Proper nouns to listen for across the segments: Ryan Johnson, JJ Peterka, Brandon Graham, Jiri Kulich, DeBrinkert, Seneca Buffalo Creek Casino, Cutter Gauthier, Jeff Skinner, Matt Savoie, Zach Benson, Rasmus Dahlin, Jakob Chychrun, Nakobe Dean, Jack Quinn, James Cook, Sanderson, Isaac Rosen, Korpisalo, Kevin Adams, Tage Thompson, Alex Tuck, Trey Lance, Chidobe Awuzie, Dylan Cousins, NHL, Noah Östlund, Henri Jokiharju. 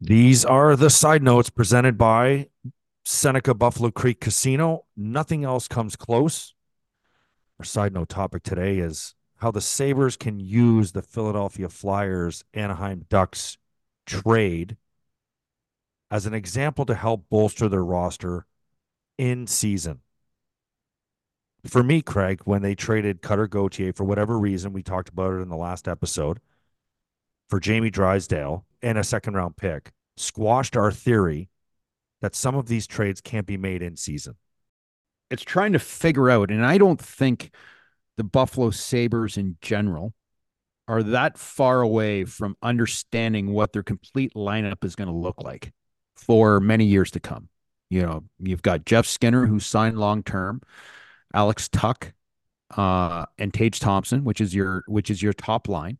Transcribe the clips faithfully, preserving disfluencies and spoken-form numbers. These are the side notes presented by Seneca Buffalo Creek Casino. Nothing else comes close. Our side note topic today is how the Sabres can use the Philadelphia Flyers Anaheim Ducks trade as an example to help bolster their roster in season. For me, Craig, when they traded Cutter Gauthier, for whatever reason, we talked about it in the last episode, for Jamie Drysdale and a second-round pick, squashed our theory that some of these trades can't be made in season. It's trying to figure out, and I don't think the Buffalo Sabres in general are that far away from understanding what their complete lineup is going to look like for many years to come. You know, you've got Jeff Skinner, who signed long-term, Alex Tuck, uh, and Tage Thompson, which is your which is your top line.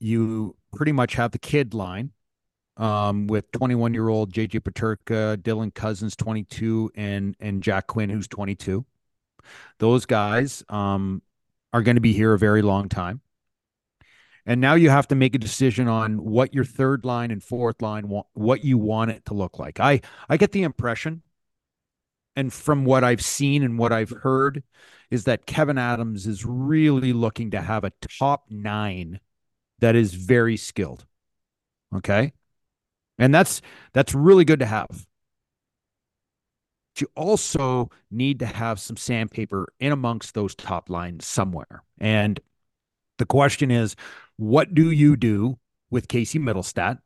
You pretty much have the kid line um, with twenty-one-year-old J J Peterka, Dylan Cousins, twenty-two, and and Jack Quinn, who's twenty-two. Those guys um, are going to be here a very long time. And now you have to make a decision on what your third line and fourth line, wa- what you want it to look like. I, I get the impression, and from what I've seen and what I've heard, is that Kevin Adams is really looking to have a top nine that is very skilled. Okay. And that's, that's really good to have. But you also need to have some sandpaper in amongst those top lines somewhere. And the question is, what do you do with Casey Mittelstadt?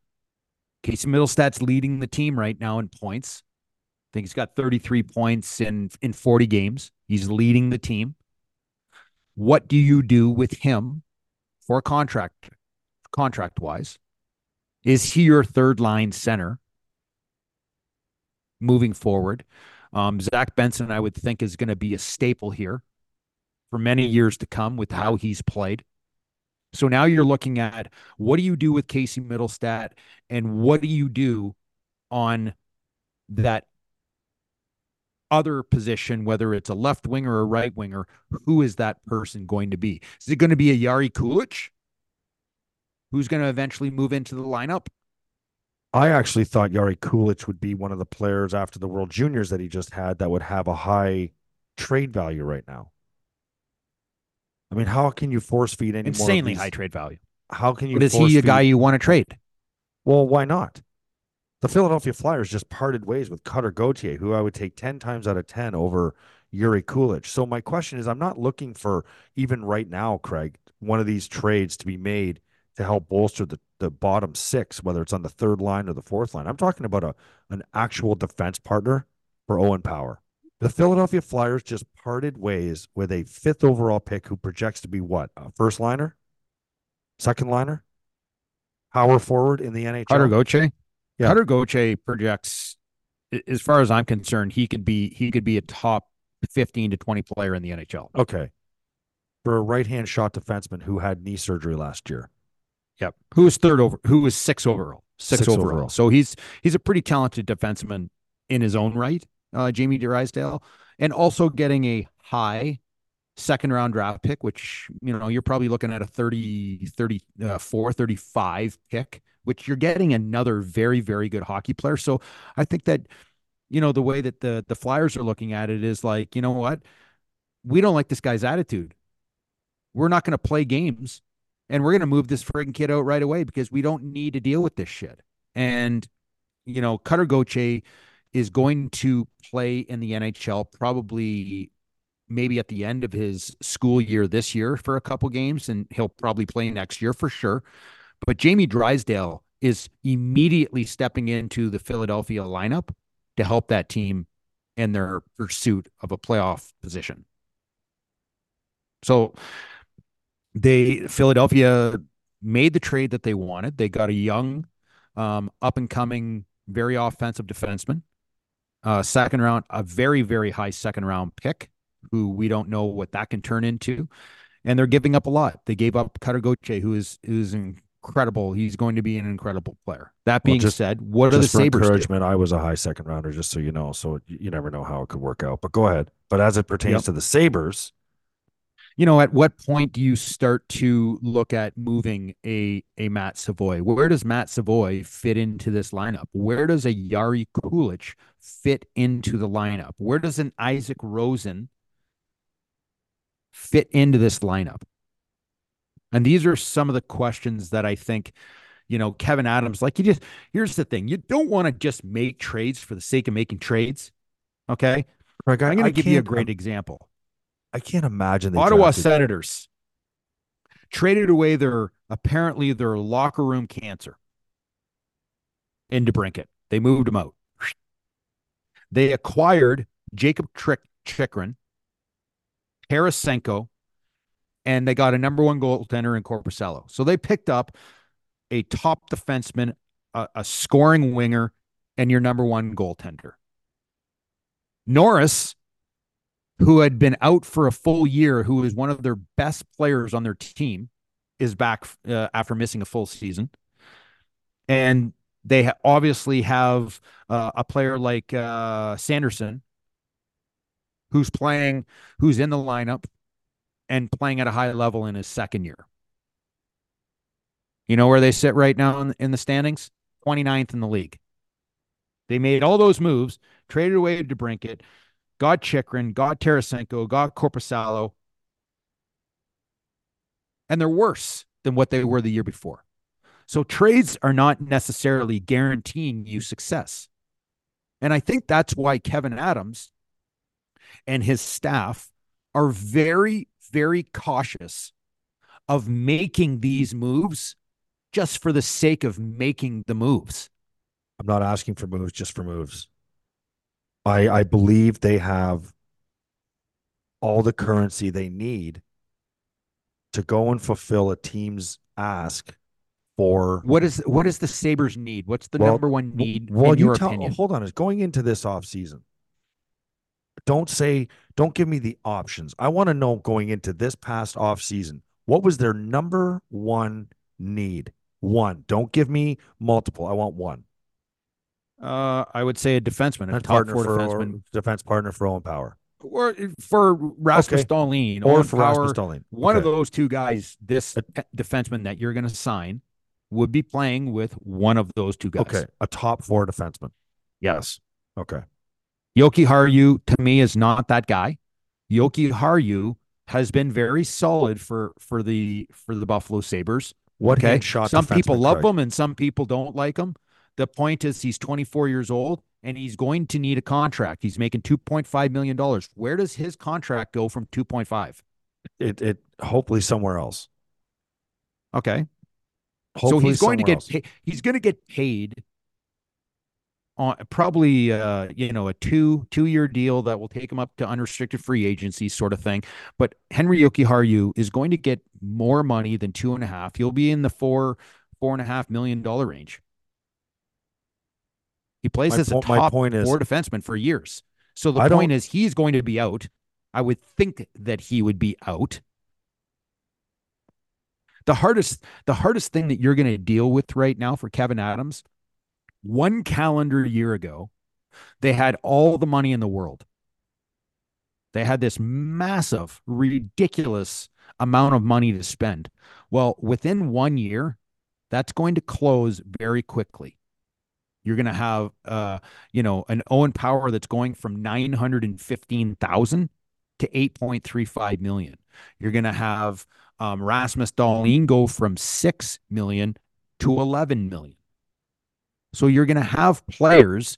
Casey Mittelstadt's leading the team right now in points. I think he's got thirty-three points in, in forty games. He's leading the team. What do you do with him for contract, contract-wise? Is he your third-line center moving forward? Um, Zach Benson, I would think, is going to be a staple here for many years to come with how he's played. So now you're looking at, what do you do with Casey Mittelstadt, and what do you do on that other position, whether it's a left winger or a right winger? Who is that person going to be? Is it going to be a Jiri Kulich, who's going to eventually move into the lineup? I actually thought Jiri Kulich would be one of the players after the World Juniors that he just had that would have a high trade value right now. I mean, how can you force feed any insanely high trade value? How can you? But is he a guy you want to trade? Well, why not? The Philadelphia Flyers just parted ways with Cutter Gauthier, who I would take ten times out of ten over Jiri Kulich. So my question is, I'm not looking for, even right now, Craig, one of these trades to be made to help bolster the, the bottom six, whether it's on the third line or the fourth line. I'm talking about a an actual defense partner for Owen Power. The Philadelphia Flyers just parted ways with a fifth overall pick who projects to be what? A first liner? Second liner? Power forward in the N H L? Cutter Gauthier? Yeah. Cutter Gauthier projects, as far as I'm concerned, he could be he could be a top fifteen to twenty player in the N H L. Okay. For a right-hand shot defenseman who had knee surgery last year. Yep. Who was third over who was six overall. Six, six overall. overall. So he's he's a pretty talented defenseman in his own right, uh, Jamie Drysdale, and also getting a high second round draft pick, which, you know, you're probably looking at a thirty, thirty-four, thirty-five pick, which you're getting another very, very good hockey player. So I think that, you know, the way that the, the Flyers are looking at it is like, you know what? We don't like this guy's attitude. We're not going to play games, and we're going to move this friggin' kid out right away because we don't need to deal with this shit. And, you know, Cutter Gauthier is going to play in the N H L probably maybe at the end of his school year this year for a couple games, and he'll probably play next year for sure. But Jamie Drysdale is immediately stepping into the Philadelphia lineup to help that team in their pursuit of a playoff position. So they Philadelphia made the trade that they wanted. They got a young, um, up-and-coming, very offensive defenseman, uh, second round, a very, very high second-round pick, who we don't know what that can turn into. And they're giving up a lot. They gave up Cutter Gauthier, who is who is in incredible. He's going to be an incredible player. That being well, just, said, what are the Sabres? Encouragement. Do? I was a high second rounder, just so you know. So you never know how it could work out. But go ahead. But as it pertains yep. to the Sabres, you know, at what point do you start to look at moving a a Matt Savoie? Where does Matt Savoie fit into this lineup? Where does a Jiri Kulich fit into the lineup? Where does an Isaac Rosen fit into this lineup? And these are some of the questions that I think, you know, Kevin Adams, like you just, here's the thing. You don't want to just make trades for the sake of making trades. Okay. Like I, I'm going to give you a great um, example. I can't imagine. Ottawa Senators traded away their, apparently their locker room cancer in DeBrinkert. They moved him out. They acquired Jakob Chychrun, Tarasenko, and they got a number one goaltender in Korpisalo. So they picked up a top defenseman, a, a scoring winger, and your number one goaltender. Norris, who had been out for a full year, who is one of their best players on their team, is back uh, after missing a full season. And they ha- obviously have uh, a player like uh, Sanderson, who's playing, who's in the lineup and playing at a high level in his second year. You know where they sit right now in, in the standings? twenty-ninth in the league. They made all those moves, traded away DeBrinkert, got Chychrun, got Tarasenko, got Korpisalo, and they're worse than what they were the year before. So trades are not necessarily guaranteeing you success. And I think that's why Kevin Adams and his staff are very, very cautious of making these moves just for the sake of making the moves. I'm not asking for moves, just for moves. I, I believe they have all the currency they need to go and fulfill a team's ask for. What is, what is the Sabres need? What's the well, number one need well, in you your tell, opinion? Hold on. It's going into this offseason. Don't say, don't give me the options. I want to know going into this past offseason, what was their number one need? One. Don't give me multiple. I want one. Uh, I would say a defenseman, a, a top four defenseman, defense partner for Owen Power, or for Rasmus okay. Dahlin, or Owen for Power, Rasmus Dahlin. One okay. of those two guys, this a, defenseman that you're going to sign, would be playing with one of those two guys. Okay, a top four defenseman. Yes. Okay. Jokiharju to me is not that guy. Jokiharju has been very solid for for the for the Buffalo Sabres. What okay? shot? Some people love Craig. him and some people don't like him. The point is he's twenty-four years old and he's going to need a contract. He's making two point five million dollars. Where does his contract go from two point five? It it hopefully somewhere else. Okay. Hopefully so he's going to get pay, he's going to get paid on probably uh, you know, a two two-year deal that will take him up to unrestricted free agency sort of thing. But Henri Jokiharju is going to get more money than two and a half. He'll be in the four four and a half million dollar range. He plays my as a po- top four is, defenseman for years. So the I point is he's going to be out. I would think that he would be out. The hardest, the hardest thing that you're going to deal with right now for Kevin Adams, one calendar year ago, they had all the money in the world. They had this massive, ridiculous amount of money to spend. Well, within one year, that's going to close very quickly. You're going to have, uh, you know, an Owen Power that's going from nine hundred fifteen thousand dollars to eight point three five million dollars. You're going to have um, Rasmus Dahlin go from six million dollars to eleven million dollars. So you're going to have players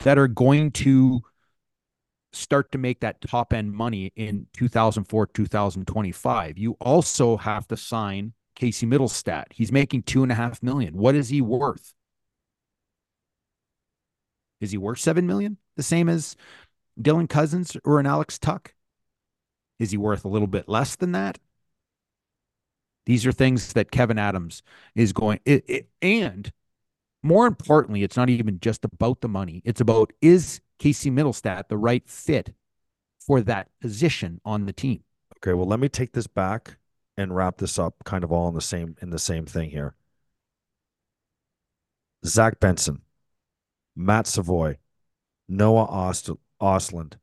that are going to start to make that top end money in two thousand four, two thousand twenty-five. You also have to sign Casey Mittelstadt. He's making two and a half million. What is he worth? Is he worth seven million dollars? The same as Dylan Cousins or an Alex Tuck? Is he worth a little bit less than that? These are things that Kevin Adams is going... It, it, and more importantly, it's not even just about the money. It's about, is Casey Mittelstadt the right fit for that position on the team? Okay, well, let me take this back and wrap this up kind of all in the same in the same thing here. Zach Benson, Matt Savoie, Noah Östlund,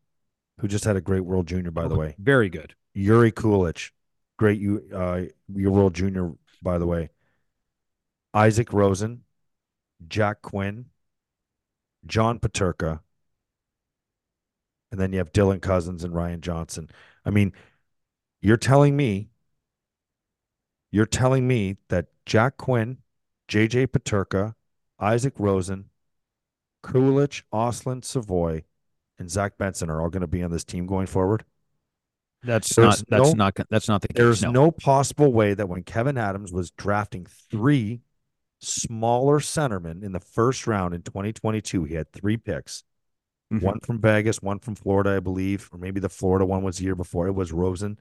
who just had a great World Junior, by the way. Very good. Jiri Kulich, great you uh, your world junior, by the way. Isaac Rosen, Jack Quinn, John Peterka, and then you have Dylan Cousins and Ryan Johnson. I mean, you're telling me, you're telling me that Jack Quinn, J J Peterka, Isaac Rosen, Kulich, Östlund, Savoie, and Zach Benson are all going to be on this team going forward? That's there's not. That's no, not. That's not the case. There's no. no possible way that when Kevin Adams was drafting three smaller centermen in the first round in twenty twenty-two, he had three picks, mm-hmm. one from Vegas, one from Florida, I believe, or maybe the Florida one was the year before. It was Rosen,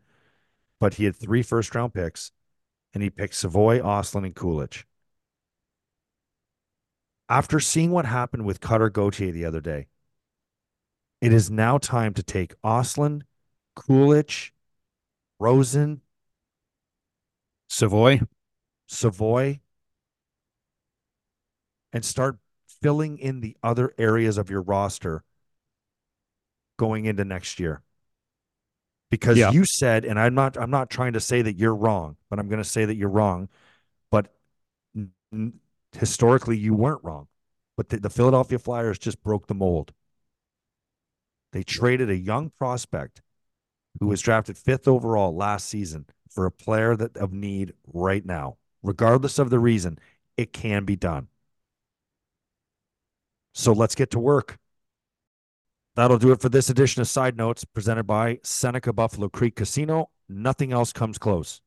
but he had three first round picks, and he picked Savoie, Östlund, and Kulich. After seeing what happened with Cutter Gauthier the other day, it is now time to take Östlund, Kulich, Rosen, Savoie, Savoie, and start filling in the other areas of your roster going into next year. Because yeah. you said, and I'm not, I'm not trying to say that you're wrong, but I'm going to say that you're wrong. But n- historically, you weren't wrong. But the, the Philadelphia Flyers just broke the mold. They traded a young prospect who was drafted fifth overall last season for a player that of need right now. Regardless of the reason, it can be done. So let's get to work. That'll do it for this edition of Side Notes, presented by Seneca Buffalo Creek Casino. Nothing else comes close.